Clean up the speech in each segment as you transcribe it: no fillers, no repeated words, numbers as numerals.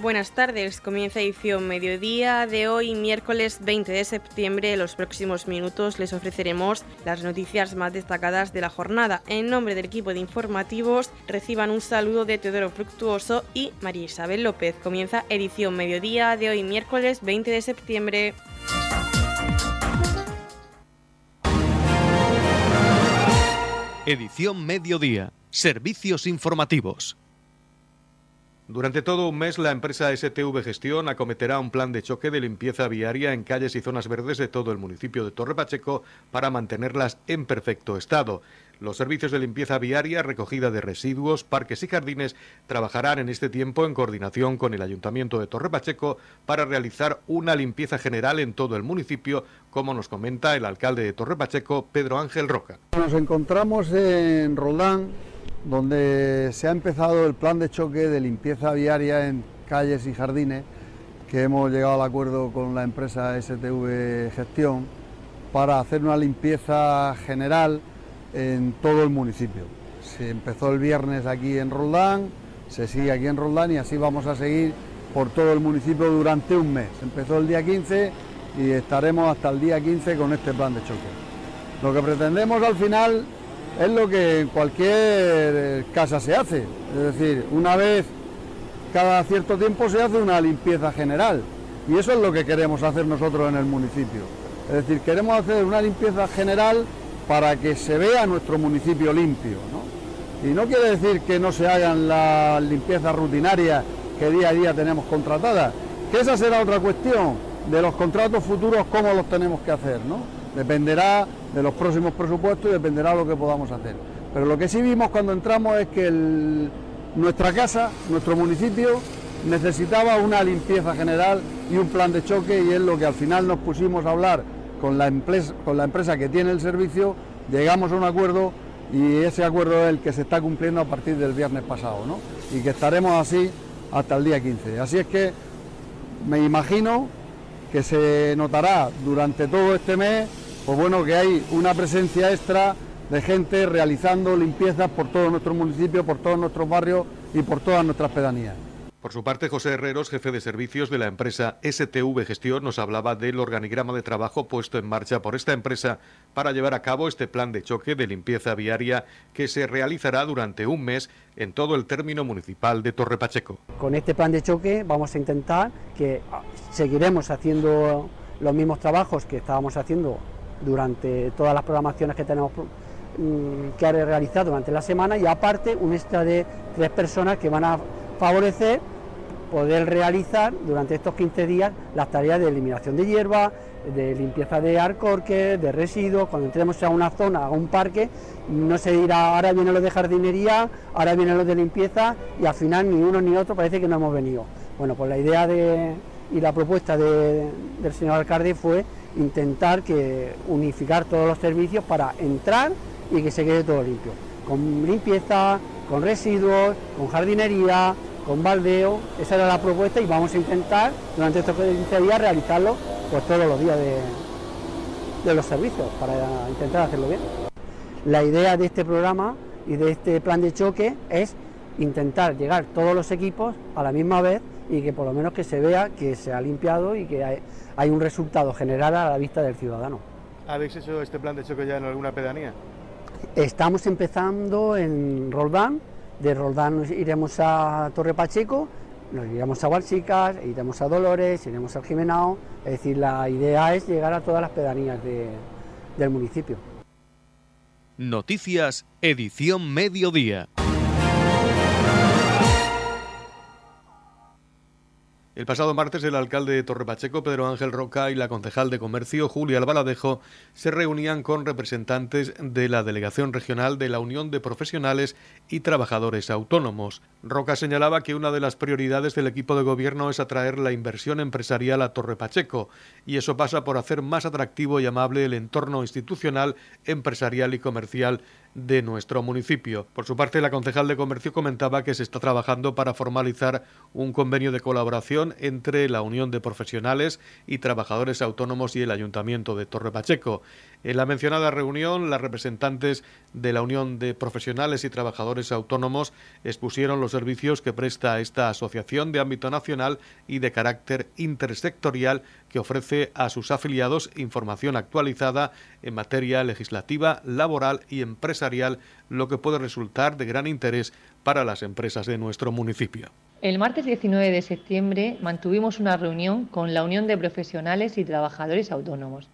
Buenas tardes, comienza Edición Mediodía de hoy, miércoles 20 de septiembre. En los próximos minutos les ofreceremos las noticias más destacadas de la jornada. En nombre del equipo de informativos, reciban un saludo de Teodoro Fructuoso y María Isabel López. Comienza Edición Mediodía de hoy, miércoles 20 de septiembre. Edición Mediodía, servicios informativos. Durante todo un mes, la empresa STV Gestión acometerá un plan de choque de limpieza viaria en calles y zonas verdes de todo el municipio de Torre Pacheco para mantenerlas en perfecto estado. Los servicios de limpieza viaria, recogida de residuos, parques y jardines trabajarán en este tiempo en coordinación con el Ayuntamiento de Torre Pacheco para realizar una limpieza general en todo el municipio, como nos comenta el alcalde de Torre Pacheco, Pedro Ángel Roca. Nos encontramos en Roldán, donde se ha empezado el plan de choque de limpieza viaria en calles y jardines, que hemos llegado al acuerdo con la empresa STV Gestión para hacer una limpieza general en todo el municipio. Se empezó el viernes aquí en Roldán, se sigue aquí en Roldán y así vamos a seguir por todo el municipio durante un mes. Empezó el día 15 y estaremos hasta el día 15 con este plan de choque. Lo que pretendemos al final es lo que en cualquier casa se hace, es decir, una vez cada cierto tiempo se hace una limpieza general y eso es lo que queremos hacer nosotros en el municipio. Es decir, queremos hacer una limpieza general para que se vea nuestro municipio limpio, ¿no? Y no quiere decir que no se hagan las limpiezas rutinarias que día a día tenemos contratadas, que esa será otra cuestión de los contratos futuros, cómo los tenemos que hacer, ¿no? Dependerá de los próximos presupuestos y dependerá de lo que podamos hacer. Pero lo que sí vimos cuando entramos es que nuestra casa, nuestro municipio, necesitaba una limpieza general y un plan de choque, y es lo que al final nos pusimos a hablar con la empresa que tiene el servicio. Llegamos a un acuerdo y ese acuerdo es el que se está cumpliendo a partir del viernes pasado, ¿no? Y que estaremos así hasta el día 15. Así es que me imagino que se notará durante todo este mes, pues bueno, que hay una presencia extra de gente realizando limpiezas por todo nuestro municipio, por todos nuestros barrios y por todas nuestras pedanías. Por su parte, José Herreros, jefe de servicios de la empresa STV Gestión, nos hablaba del organigrama de trabajo puesto en marcha por esta empresa para llevar a cabo este plan de choque de limpieza viaria que se realizará durante un mes en todo el término municipal de Torre Pacheco. Con este plan de choque vamos a intentar que seguiremos haciendo los mismos trabajos que estábamos haciendo durante todas las programaciones que tenemos que haber realizado durante la semana, y aparte un extra de 3 personas que van a favorecer poder realizar durante estos 15 días las tareas de eliminación de hierba, de limpieza de alcorques, de residuos. Cuando entremos a una zona, a un parque, no se dirá ahora vienen los de jardinería, ahora vienen los de limpieza, y al final ni uno ni otro parece que no hemos venido. Bueno, pues la idea y la propuesta del señor alcalde fue intentar que unificar todos los servicios para entrar y que se quede todo limpio, con limpieza, con residuos, con jardinería, con baldeo. Esa era la propuesta y vamos a intentar durante estos 15 días realizarlo pues todos los días de los servicios para intentar hacerlo bien. La idea de este programa y de este plan de choque es intentar llegar todos los equipos a la misma vez y que por lo menos que se vea que se ha limpiado y que hay un resultado general a la vista del ciudadano. ¿Habéis hecho este plan de choque ya en alguna pedanía? Estamos empezando en Roldán, de Roldán nos iremos a Torre Pacheco, nos iremos a Balsicas, iremos a Dolores, iremos al Jimenao. Es decir, la idea es llegar a todas las pedanías del municipio. Noticias, edición mediodía. El pasado martes, el alcalde de Torre Pacheco, Pedro Ángel Roca, y la concejal de Comercio, Julia Albaladejo, se reunían con representantes de la Delegación Regional de la Unión de Profesionales y Trabajadores Autónomos. Roca señalaba que una de las prioridades del equipo de gobierno es atraer la inversión empresarial a Torre Pacheco, y eso pasa por hacer más atractivo y amable el entorno institucional, empresarial y comercial de nuestro municipio. Por su parte, la concejal de Comercio comentaba que se está trabajando para formalizar un convenio de colaboración entre la Unión de Profesionales y Trabajadores Autónomos y el Ayuntamiento de Torre Pacheco. En la mencionada reunión, las representantes de la Unión de Profesionales y Trabajadores Autónomos expusieron los servicios que presta esta asociación de ámbito nacional y de carácter intersectorial, que ofrece a sus afiliados información actualizada en materia legislativa, laboral y empresarial, lo que puede resultar de gran interés para las empresas de nuestro municipio. El martes 19 de septiembre mantuvimos una reunión con la Unión de Profesionales y Trabajadores Autónomos.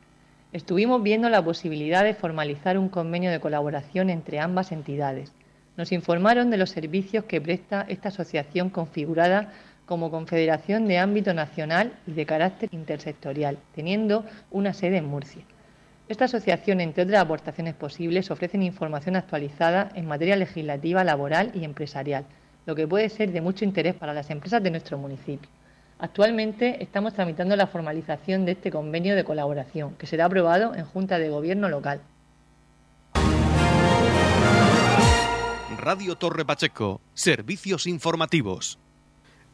Estuvimos viendo la posibilidad de formalizar un convenio de colaboración entre ambas entidades. Nos informaron de los servicios que presta esta asociación configurada como confederación de ámbito nacional y de carácter intersectorial, teniendo una sede en Murcia. Esta asociación, entre otras aportaciones posibles, ofrece información actualizada en materia legislativa, laboral y empresarial, lo que puede ser de mucho interés para las empresas de nuestro municipio. Actualmente estamos tramitando la formalización de este convenio de colaboración, que será aprobado en Junta de Gobierno local. Radio Torre Pacheco, servicios informativos.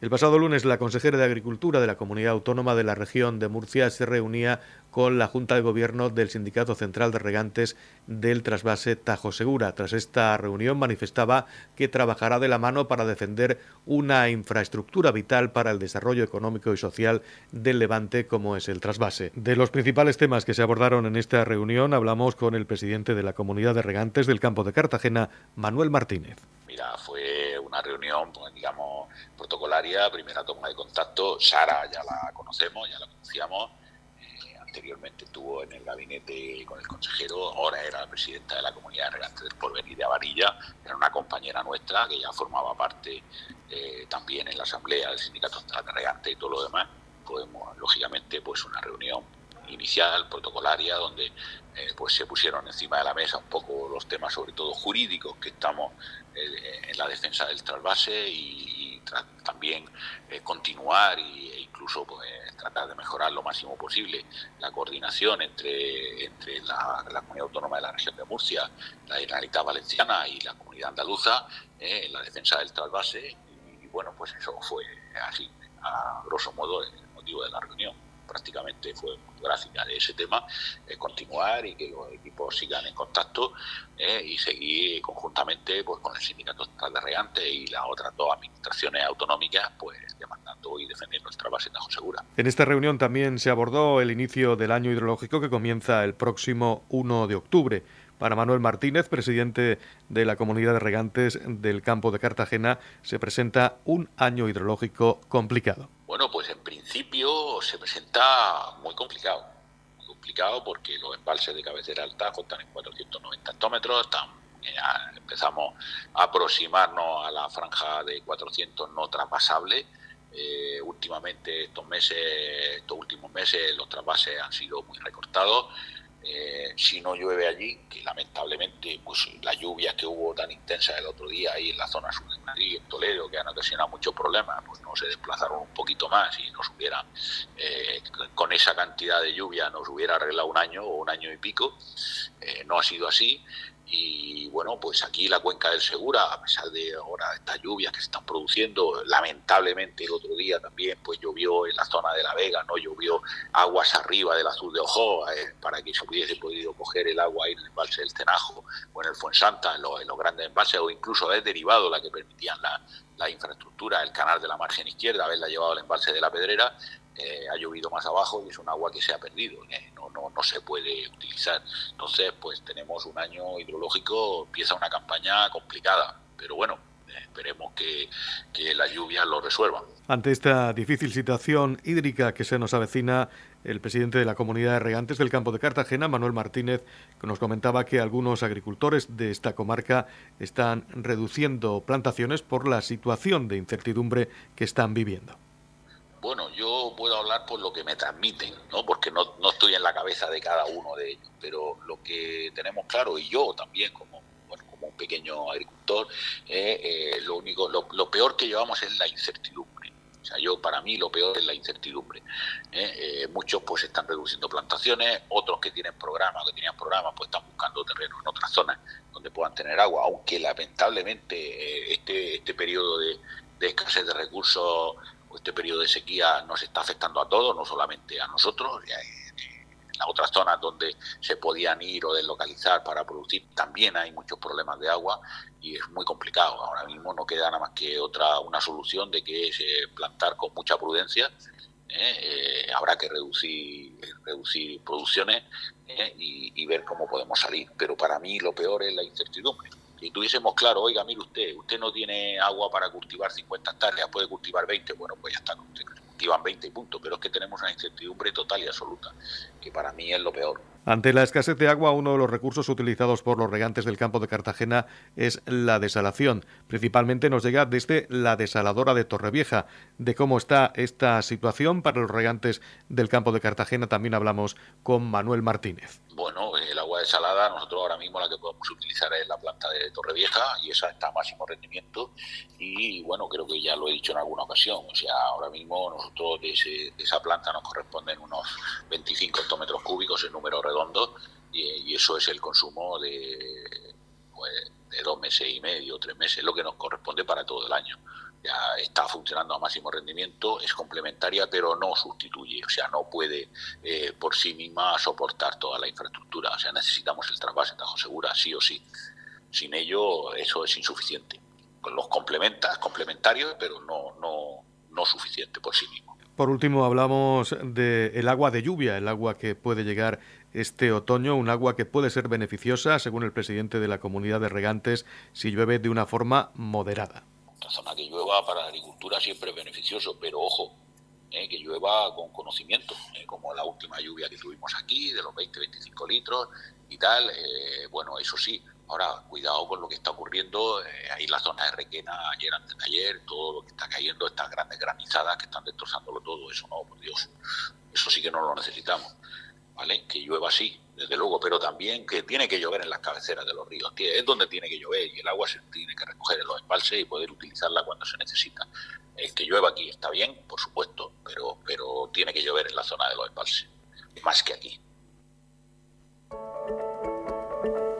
El pasado lunes, la consejera de Agricultura de la Comunidad Autónoma de la Región de Murcia se reunía con la Junta de Gobierno del Sindicato Central de Regantes del Trasvase Tajo Segura. Tras esta reunión manifestaba que trabajará de la mano para defender una infraestructura vital para el desarrollo económico y social del Levante, como es el trasvase. De los principales temas que se abordaron en esta reunión, hablamos con el presidente de la Comunidad de Regantes del Campo de Cartagena, Manuel Martínez. Mira, fue una reunión, pues, digamos, protocolaria, primera toma de contacto. Sara ya la conocemos, ya la conocíamos. Anteriormente estuvo en el gabinete con el consejero, ahora era la presidenta de la Comunidad de Regantes del Porvenir de Avarilla, era una compañera nuestra que ya formaba parte también en la asamblea del Sindicato Central de Regantes y todo lo demás. Podemos, lógicamente, pues una reunión inicial, protocolaria, donde pues se pusieron encima de la mesa un poco los temas, sobre todo jurídicos, que estamos en la defensa del trasvase y también continuar e incluso pues, tratar de mejorar lo máximo posible la coordinación entre la Comunidad Autónoma de la Región de Murcia, la Generalitat Valenciana y la Comunidad Andaluza en la defensa del trasvase. Y bueno, pues eso fue así, a grosso modo, el motivo de la reunión. Prácticamente fue gráfica de ese tema, continuar y que los equipos sigan en contacto y seguir conjuntamente pues con el Sindicato Central de Regantes y las otras dos administraciones autonómicas pues demandando y defendiendo el trasvase Tajo Segura. En esta reunión también se abordó el inicio del año hidrológico, que comienza el próximo 1 de octubre. Para Manuel Martínez, presidente de la Comunidad de Regantes del Campo de Cartagena, se presenta un año hidrológico complicado. Bueno, pues en principio se presenta muy complicado porque los embalses de cabecera del Tajo están en 490 hectómetros, empezamos a aproximarnos a la franja de 400 no traspasable. Últimamente, estos últimos meses, los trasvases han sido muy recortados. Si no llueve allí, que lamentablemente pues las lluvias que hubo tan intensas el otro día ahí en la zona sur de Madrid, en Toledo, que han ocasionado muchos problemas, pues no se desplazaron un poquito más y nos hubiera, con esa cantidad de lluvia nos hubiera arreglado un año o un año y pico. No ha sido así. Y bueno, pues aquí la cuenca del Segura, a pesar de ahora estas lluvias que se están produciendo, lamentablemente el otro día también pues llovió en la zona de La Vega, no llovió aguas arriba del Azul de Ojoa, para que se hubiese podido coger el agua ahí en el embalse del Cenajo o en el Fuensanta, en los grandes embalses, o incluso haber derivado la que permitían la infraestructura, el canal de la margen izquierda, haberla llevado al embalse de La Pedrera. Ha llovido más abajo y es un agua que se ha perdido, no se puede utilizar. Entonces, pues tenemos un año hidrológico, empieza una campaña complicada, pero bueno, esperemos que las lluvias lo resuelvan. Ante esta difícil situación hídrica que se nos avecina, el presidente de la Comunidad de Regantes del Campo de Cartagena, Manuel Martínez, nos comentaba que algunos agricultores de esta comarca están reduciendo plantaciones por la situación de incertidumbre que están viviendo. Bueno, yo puedo hablar por lo que me transmiten, ¿no? Porque no estoy en la cabeza de cada uno de ellos, pero lo que tenemos claro, y yo también como un pequeño agricultor, lo peor que llevamos es la incertidumbre. O sea, para mí lo peor es la incertidumbre. Muchos pues están reduciendo plantaciones, otros que tenían programas pues están buscando terrenos en otras zonas donde puedan tener agua, aunque lamentablemente este periodo de escasez de recursos. Este periodo de sequía nos está afectando a todos, no solamente a nosotros. otras zonas donde se podían ir o deslocalizar para producir, también hay muchos problemas de agua y es muy complicado. Ahora mismo no queda nada más que una solución de que es plantar con mucha prudencia. Habrá que reducir producciones y ver cómo podemos salir. Pero para mí lo peor es la incertidumbre. Si tuviésemos claro, oiga, mire usted no tiene agua para cultivar 50 hectáreas, puede cultivar 20, bueno, pues ya está, cultivan 20 y punto. Pero es que tenemos una incertidumbre total y absoluta, que para mí es lo peor. Ante la escasez de agua, uno de los recursos utilizados por los regantes del campo de Cartagena es la desalación. Principalmente nos llega desde la desaladora de Torrevieja. De cómo está esta situación para los regantes del campo de Cartagena también hablamos con Manuel Martínez. Bueno, el agua desalada, nosotros ahora mismo la que podemos utilizar es la planta de Torrevieja y esa está a máximo rendimiento y bueno, creo que ya lo he dicho en alguna ocasión, o sea, ahora mismo nosotros de esa planta nos corresponden unos 25 hectómetros cúbicos, el número redondo, y eso es el consumo de 2 meses y medio, 3 meses, lo que nos corresponde para todo el año. Ya está funcionando a máximo rendimiento, es complementaria, pero no sustituye, o sea, no puede por sí misma soportar toda la infraestructura. O sea, necesitamos el trasvase Tajo Segura, sí o sí. Sin ello, eso es insuficiente. Los complementarios, pero no suficiente por sí mismo. Por último, hablamos del agua de lluvia, el agua que puede llegar este otoño, un agua que puede ser beneficiosa, según el presidente de la Comunidad de Regantes, si llueve de una forma moderada. La zona que llueva para la agricultura siempre es beneficioso, pero ojo, que llueva con conocimiento, como la última lluvia que tuvimos aquí, de los 20-25 litros y tal, bueno, eso sí. Ahora, cuidado con lo que está ocurriendo ahí en la zona de Requena, ayer, antes de ayer, todo lo que está cayendo, estas grandes granizadas que están destrozándolo todo, eso no, por Dios, eso sí que no lo necesitamos, ¿vale? Que llueva sí, desde luego, pero también que tiene que llover en las cabeceras de los ríos, es donde tiene que llover y el agua se tiene que recoger en los embalses y poder utilizarla cuando se necesita. El que llueva aquí está bien, por supuesto, pero tiene que llover en la zona de los embalses, más que aquí.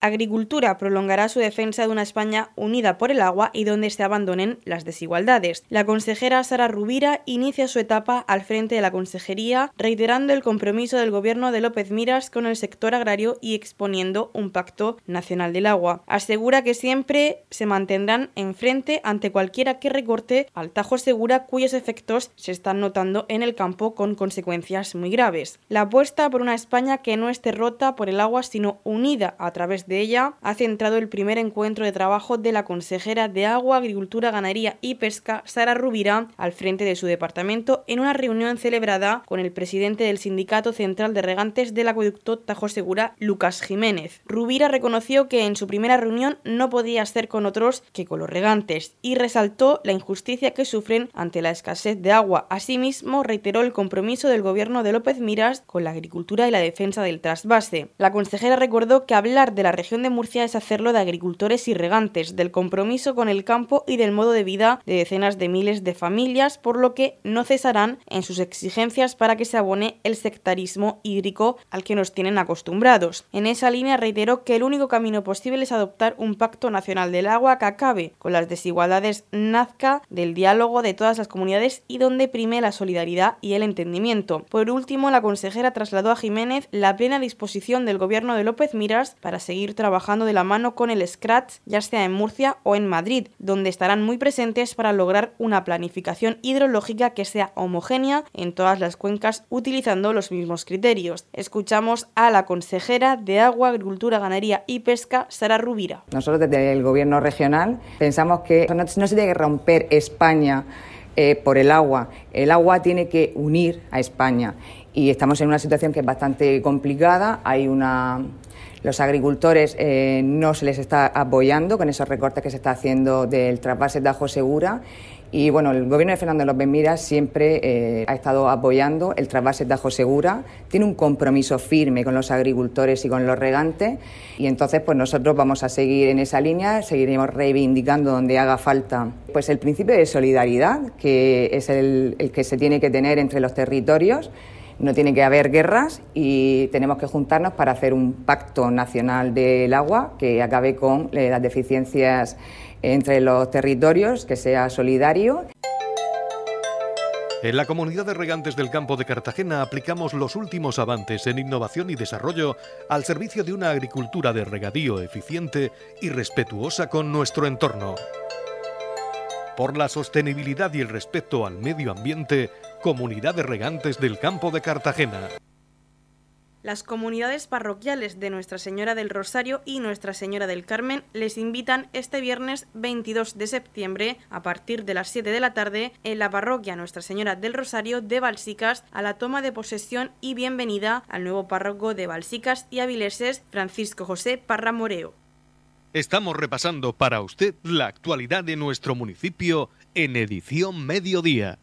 Agricultura prolongará su defensa de una España unida por el agua y donde se abandonen las desigualdades. La consejera Sara Rubira inicia su etapa al frente de la consejería, reiterando el compromiso del gobierno de López Miras con el sector agrario y exponiendo un pacto nacional del agua. Asegura que siempre se mantendrán enfrente ante cualquiera que recorte al Tajo Segura, cuyos efectos se están notando en el campo con consecuencias muy graves. La apuesta por una España que no esté rota por el agua, sino unida a través de ella, ha centrado el primer encuentro de trabajo de la consejera de Agua, Agricultura, Ganadería y Pesca, Sara Rubira, al frente de su departamento, en una reunión celebrada con el presidente del Sindicato Central de Regantes del Acueducto Tajo Segura, Lucas Jiménez. Rubira reconoció que en su primera reunión no podía ser con otros que con los regantes y resaltó la injusticia que sufren ante la escasez de agua. Asimismo, reiteró el compromiso del gobierno de López Miras con la agricultura y la defensa del trasvase. La consejera recordó que hablar de la región de Murcia es hacerlo de agricultores y regantes, del compromiso con el campo y del modo de vida de decenas de miles de familias, por lo que no cesarán en sus exigencias para que se abone el sectarismo hídrico al que nos tienen acostumbrados. En esa línea reiteró que el único camino posible es adoptar un pacto nacional del agua que acabe con las desigualdades, nazca del diálogo de todas las comunidades y donde prime la solidaridad y el entendimiento. Por último, la consejera trasladó a Jiménez la plena disposición del gobierno de López Miras para seguir trabajando de la mano con el Scratch, ya sea en Murcia o en Madrid, donde estarán muy presentes para lograr una planificación hidrológica que sea homogénea en todas las cuencas utilizando los mismos criterios. Escuchamos a la consejera de Agua, Agricultura, Ganadería y Pesca, Sara Rubira. Nosotros desde el gobierno regional pensamos que no se tiene que romper España por el agua. El agua tiene que unir a España y estamos en una situación que es bastante complicada. Los agricultores no se les está apoyando con esos recortes que se está haciendo del trasvase Tajo Segura Y bueno, el gobierno de Fernando López Miras siempre ha estado apoyando el trasvase Tajo Segura, tiene un compromiso firme con los agricultores y con los regantes, y entonces pues nosotros vamos a seguir en esa línea, seguiremos reivindicando donde haga falta pues el principio de solidaridad, que es el que se tiene que tener entre los territorios. No tiene que haber guerras y tenemos que juntarnos para hacer un pacto nacional del agua que acabe con las deficiencias entre los territorios, que sea solidario. En la Comunidad de Regantes del Campo de Cartagena aplicamos los últimos avances en innovación y desarrollo al servicio de una agricultura de regadío eficiente y respetuosa con nuestro entorno. Por la sostenibilidad y el respeto al medio ambiente, Comunidad de Regantes del Campo de Cartagena. Las comunidades parroquiales de Nuestra Señora del Rosario y Nuestra Señora del Carmen les invitan este viernes 22 de septiembre a partir de las 7 de la tarde en la parroquia Nuestra Señora del Rosario de Balsicas a la toma de posesión y bienvenida al nuevo párroco de Balsicas y Avileses, Francisco José Parramoreo. Estamos repasando para usted la actualidad de nuestro municipio en Edición Mediodía.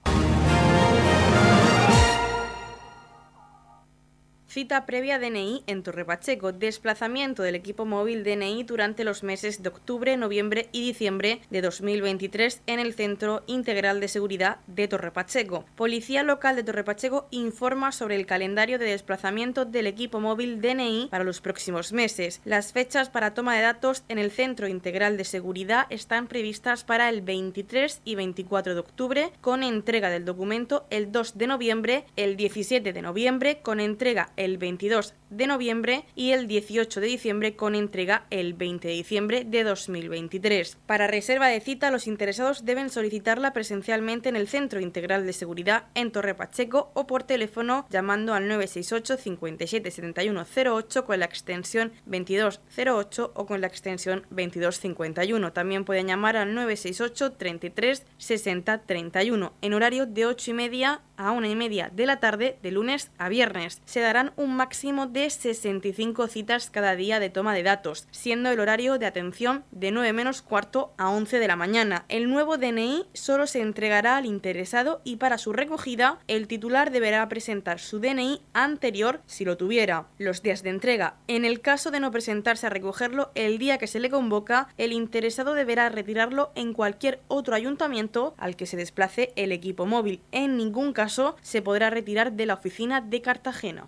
Cita previa DNI en Torre Pacheco, desplazamiento del equipo móvil DNI durante los meses de octubre, noviembre y diciembre de 2023 en el Centro Integral de Seguridad de Torre Pacheco. Policía Local de Torre Pacheco informa sobre el calendario de desplazamiento del equipo móvil DNI para los próximos meses. Las fechas para toma de datos en el Centro Integral de Seguridad están previstas para el 23 y 24 de octubre, con entrega del documento el 2 de noviembre, el 17 de noviembre con entrega el 22 de noviembre y el 18 de diciembre con entrega el 20 de diciembre de 2023. Para reserva de cita, los interesados deben solicitarla presencialmente en el Centro Integral de Seguridad en Torre Pacheco o por teléfono llamando al 968 57 71 08 con la extensión 2208 o con la extensión 2251. También pueden llamar al 968 33 60 31 en horario de 8:30 a 1:30 de la tarde de lunes a viernes. Se darán un máximo de 65 citas cada día de toma de datos, siendo el horario de atención de 9:15 a 11 de la mañana. El nuevo DNI solo se entregará al interesado y para su recogida el titular deberá presentar su DNI anterior si lo tuviera. Los días de entrega. En el caso de no presentarse a recogerlo el día que se le convoca, el interesado deberá retirarlo en cualquier otro ayuntamiento al que se desplace el equipo móvil. En ningún caso se podrá retirar de la oficina de Cartagena.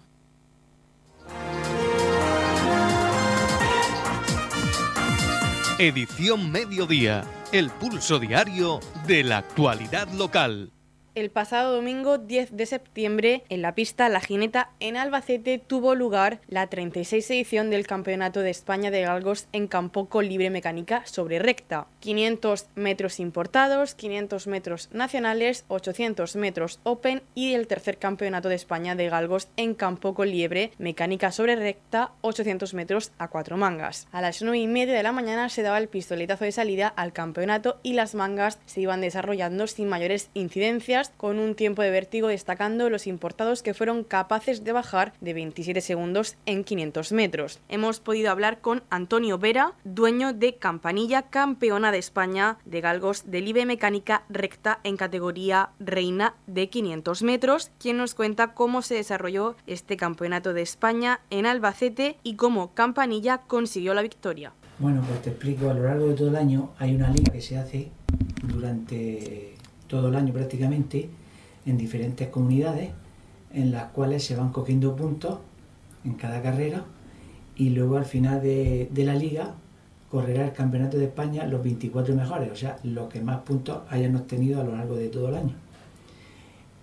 Edición Mediodía, el pulso diario de la actualidad local. El pasado domingo 10 de septiembre, en la pista La Gineta, en Albacete, tuvo lugar la 36ª edición del Campeonato de España de Galgos en campo con libre mecánica sobre recta. 500 metros importados, 500 metros nacionales, 800 metros open y el tercer Campeonato de España de Galgos en campo con libre mecánica sobre recta, 800 metros a 4 mangas. A las 9:30 de la mañana se daba el pistoletazo de salida al campeonato y las mangas se iban desarrollando sin mayores incidencias, con un tiempo de vértigo destacando los importados que fueron capaces de bajar de 27 segundos en 500 metros. Hemos podido hablar con Antonio Vera, dueño de Campanilla, campeona de España de galgos de libre mecánica recta en categoría reina de 500 metros, quien nos cuenta cómo se desarrolló este campeonato de España en Albacete y cómo Campanilla consiguió la victoria. Bueno, pues te explico, a lo largo de todo el año hay una liga que se hace durante todo el año prácticamente, en diferentes comunidades, en las cuales se van cogiendo puntos en cada carrera y luego al final de la liga correrá el Campeonato de España los 24 mejores, o sea, los que más puntos hayan obtenido a lo largo de todo el año.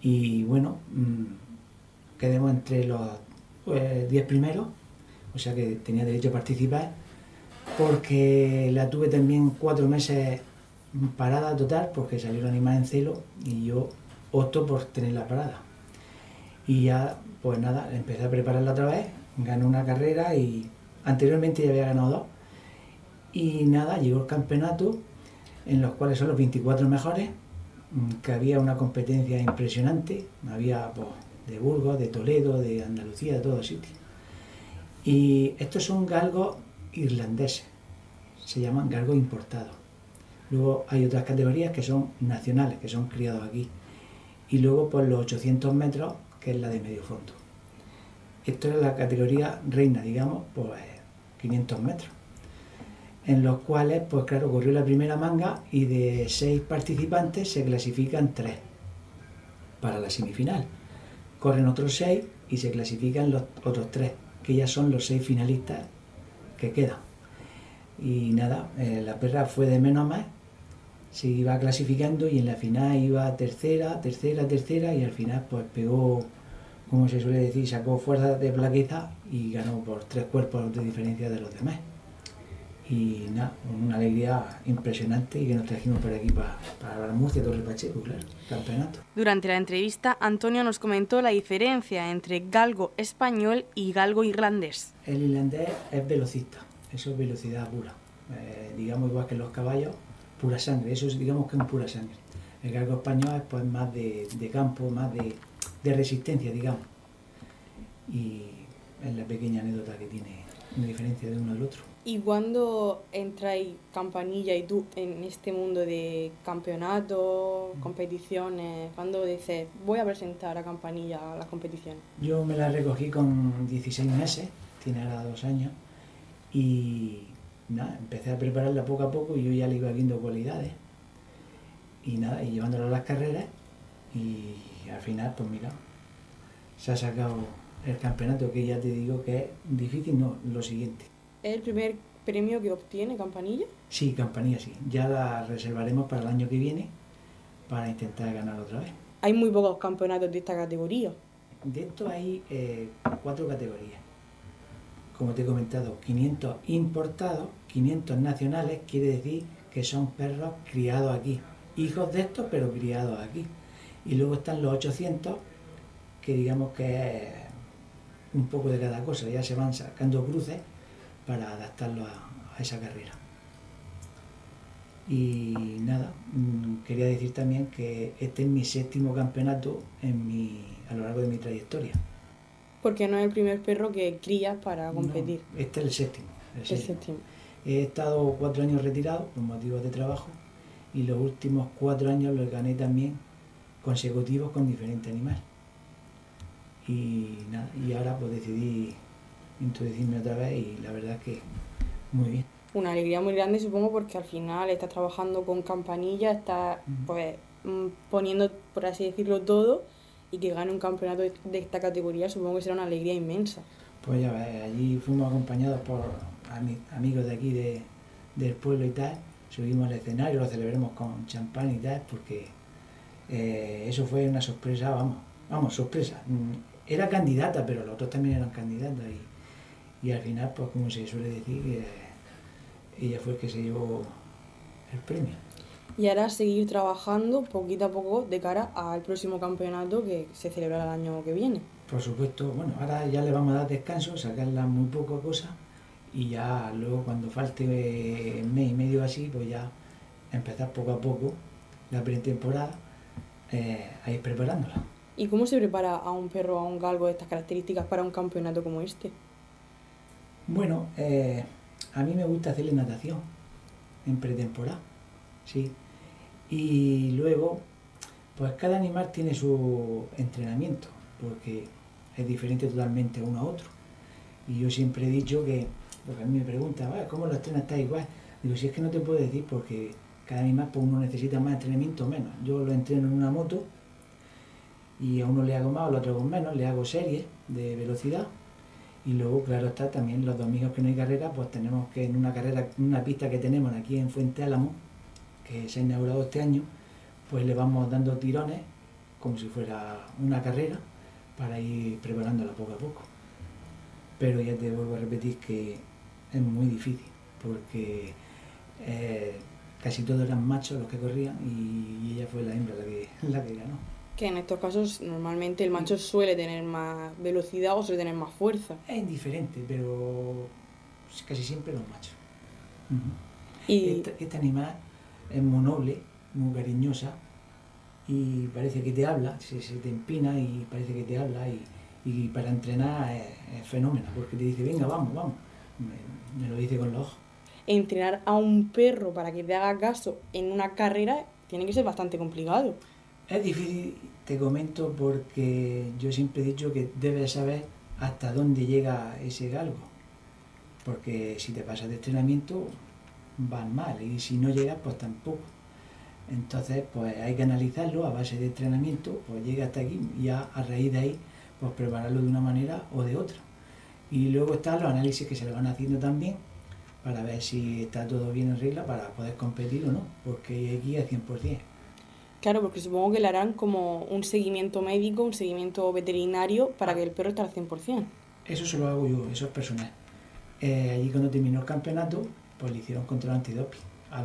Y bueno, quedemos entre los 10 primeros, o sea que tenía derecho a participar, porque la tuve también 4 meses parada total porque salieron animales en celo y yo opto por tener la parada y ya pues nada, empecé a prepararla otra vez, gané una carrera y anteriormente ya había ganado 2 y nada, llegó el campeonato en los cuales son los 24 mejores, que había una competencia impresionante, había pues, de Burgos, de Toledo, de Andalucía, de todos sitios, y estos son galgos irlandeses, se llaman galgos importados. Luego hay otras categorías que son nacionales, que son criados aquí. Y luego por los 800 metros, que es la de medio fondo. Esto es la categoría reina, digamos, por 500 metros. En los cuales, pues claro, corrió la primera manga y de 6 participantes se clasifican 3 para la semifinal. Corren otros 6 y se clasifican los otros 3, que ya son los 6 finalistas que quedan. Y nada, la perra fue de menos a más, se iba clasificando y en la final iba tercera y al final pues pegó, como se suele decir, sacó fuerza de plaqueza y ganó por 3 cuerpos de diferencia de los demás. Y nada, una alegría impresionante y que nos trajimos por aquí para Murcia, Torre Pacheco, claro, campeonato. Durante la entrevista, Antonio nos comentó la diferencia entre galgo español y galgo irlandés. El irlandés es velocista, eso es velocidad pura, digamos igual que los caballos, pura sangre, eso es, digamos que es pura sangre. El galgo español es pues más de campo, más de resistencia, digamos. Y es la pequeña anécdota que tiene la diferencia de uno al otro. ¿Y cuándo entráis Campanilla y tú en este mundo de campeonatos, competiciones? ¿Cuándo dices, voy a presentar a Campanilla a las competiciones? Yo me la recogí con 16 meses, tiene ahora 2 años, y nada, empecé a prepararla poco a poco y yo ya le iba viendo cualidades. Y nada, y llevándola a las carreras, y al final, pues mira, se ha sacado el campeonato, que ya te digo que es difícil, no, lo siguiente. ¿Es el primer premio que obtiene Campanilla? Sí, Campanilla sí. Ya la reservaremos para el año que viene para intentar ganar otra vez. Hay muy pocos campeonatos de esta categoría. De estos hay 4 categorías. Como te he comentado, 500 importados, 500 nacionales, quiere decir que son perros criados aquí. Hijos de estos, pero criados aquí. Y luego están los 800, que digamos que es un poco de cada cosa. Ya se van sacando cruces para adaptarlo a esa carrera. Y nada, quería decir también que este es mi 7º campeonato a lo largo de mi trayectoria. Porque no es el primer perro que crías para competir. No, este es el 7º. El 7º. He estado 4 años retirado por motivos de trabajo y los últimos 4 años los gané también consecutivos con diferentes animales. Y nada, y ahora pues decidí introducirme otra vez y la verdad que muy bien. Una alegría muy grande, supongo, porque al final estás trabajando con Campanilla, estás pues poniendo, por así decirlo, todo, y que gane un campeonato de esta categoría supongo que será una alegría inmensa. Pues ya ves, allí fuimos acompañados por amigos de aquí del pueblo y tal, subimos al escenario, lo celebramos con champán y tal, porque eso fue una sorpresa, vamos, sorpresa. Era candidata, pero los otros también eran candidatos y al final, pues como se suele decir, ella fue el que se llevó el premio. Y ahora seguir trabajando poquito a poco de cara al próximo campeonato que se celebrará el año que viene. Por supuesto, bueno, ahora ya le vamos a dar descanso, sacarla muy poca cosa y ya luego cuando falte un mes y medio así, pues ya empezar poco a poco la pretemporada a ir preparándola. ¿Y cómo se prepara a un perro, a un galgo de estas características para un campeonato como este? Bueno, a mí me gusta hacerle natación en pretemporada, sí. Y luego, pues cada animal tiene su entrenamiento, porque es diferente totalmente uno a otro. Y yo siempre he dicho que, porque a mí me preguntan, ¿cómo lo entrenas? ¿Está igual? Digo, si es que no te puedo decir, porque cada animal pues uno necesita más entrenamiento o menos. Yo lo entreno en una moto, y a uno le hago más, al otro con menos, le hago series de velocidad y luego, claro está, también los domingos que no hay carrera, pues tenemos que en una carrera, una pista que tenemos aquí en Fuente Álamo, que se ha inaugurado este año, pues le vamos dando tirones como si fuera una carrera para ir preparándola poco a poco. Pero ya te vuelvo a repetir que es muy difícil porque casi todos eran machos los que corrían y ella fue la hembra la que ganó. Que en estos casos normalmente el macho suele tener más velocidad o suele tener más fuerza. Es indiferente, pero casi siempre los machos. Uh-huh. Y este animal es muy noble, muy cariñosa y parece que te habla, se te empina y parece que te habla y para entrenar es fenómeno porque te dice venga, vamos, me lo dice con los ojos. entrenar a un perro para que te haga caso en una carrera tiene que ser bastante complicado. Es difícil, te comento, porque yo siempre he dicho que debes saber hasta dónde llega ese galgo, porque si te pasas de entrenamiento vas mal, y si no llegas pues tampoco. Entonces pues hay que analizarlo a base de entrenamiento, pues llega hasta aquí y a raíz de ahí pues prepararlo de una manera o de otra. Y luego están los análisis que se le van haciendo también para ver si está todo bien en regla para poder competir o no, porque aquí es 100%. Claro, porque supongo que le harán como un seguimiento médico, un seguimiento veterinario para que el perro esté al 100%. Eso se lo hago yo, eso es personal. Allí cuando terminó el campeonato, pues le hicieron control antidoping a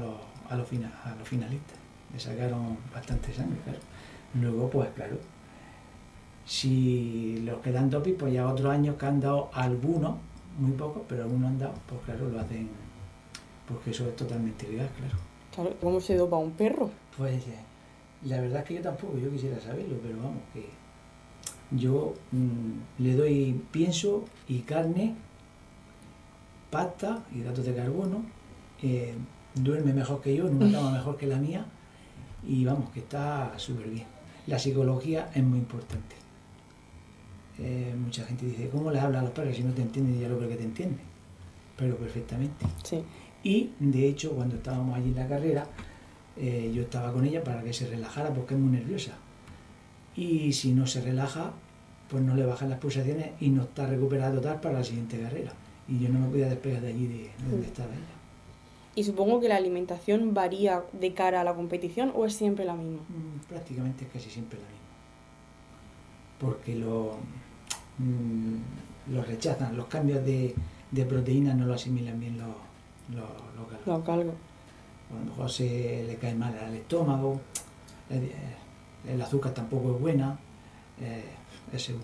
los finalistas. Le sacaron bastante sangre, claro. Luego, pues claro, si los que dan doping, pues ya otros años que han dado algunos, muy pocos, pero algunos han dado, pues claro, lo hacen, porque eso es totalmente ilegal, claro. Claro, ¿cómo se dopa un perro? Pues la verdad es que yo tampoco, yo quisiera saberlo, pero vamos, que yo le doy pienso y carne, pasta, hidratos de carbono, duerme mejor que yo, en una cama mejor que la mía, y vamos, que está súper bien. La psicología es muy importante. Mucha gente dice, ¿cómo les hablas a los perros si no te entienden? Ya lo creo que te entienden, pero perfectamente. Sí. Y de hecho, cuando estábamos allí en la carrera, yo estaba con ella para que se relajara porque es muy nerviosa. Y si no se relaja, pues no le bajan las pulsaciones y no está recuperada total para la siguiente carrera. Y yo no me podía despegar de allí, de donde estaba ella. Y supongo que la alimentación varía de cara a la competición, ¿o es siempre la misma? Prácticamente es casi siempre la misma. Porque los rechazan, los cambios de proteínas no lo asimilan bien los galgos. O a lo mejor se le cae mal al estómago, el azúcar tampoco es buena, es seguro.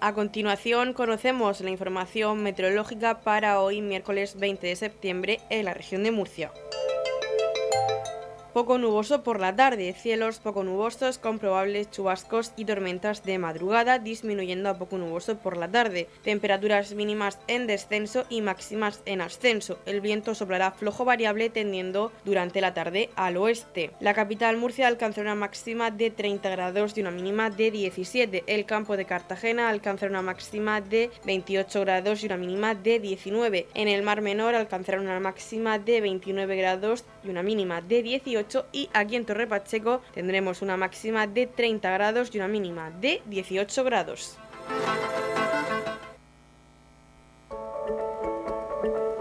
A continuación conocemos la información meteorológica para hoy miércoles 20 de septiembre en la región de Murcia. Poco nuboso por la tarde, cielos poco nubosos con probables chubascos y tormentas de madrugada, disminuyendo a poco nuboso por la tarde. Temperaturas mínimas en descenso y máximas en ascenso. El viento soplará flojo variable tendiendo durante la tarde al oeste. La capital Murcia alcanzará una máxima de 30 grados y una mínima de 17. El campo de Cartagena alcanzará una máxima de 28 grados y una mínima de 19. En el Mar Menor alcanzará una máxima de 29 grados y una mínima de 18. Y aquí en Torre Pacheco tendremos una máxima de 30 grados y una mínima de 18 grados.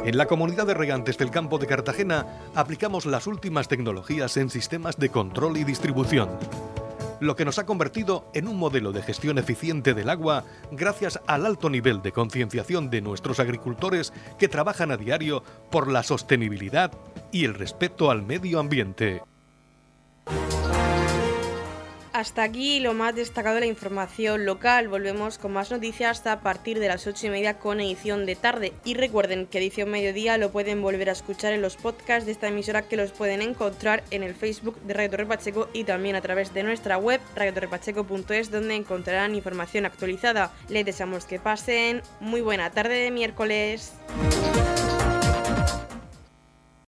En la Comunidad de Regantes del Campo de Cartagena aplicamos las últimas tecnologías en sistemas de control y distribución, lo que nos ha convertido en un modelo de gestión eficiente del agua gracias al alto nivel de concienciación de nuestros agricultores que trabajan a diario por la sostenibilidad y el respeto al medio ambiente. Hasta aquí lo más destacado de la información local. Volvemos con más noticias a partir de las 8:30 con edición de tarde. Y recuerden que Edición Mediodía lo pueden volver a escuchar en los podcasts de esta emisora, que los pueden encontrar en el Facebook de Radio Torre Pacheco y también a través de nuestra web radiotorrepacheco.es, donde encontrarán información actualizada. Les deseamos que pasen muy buena tarde de miércoles.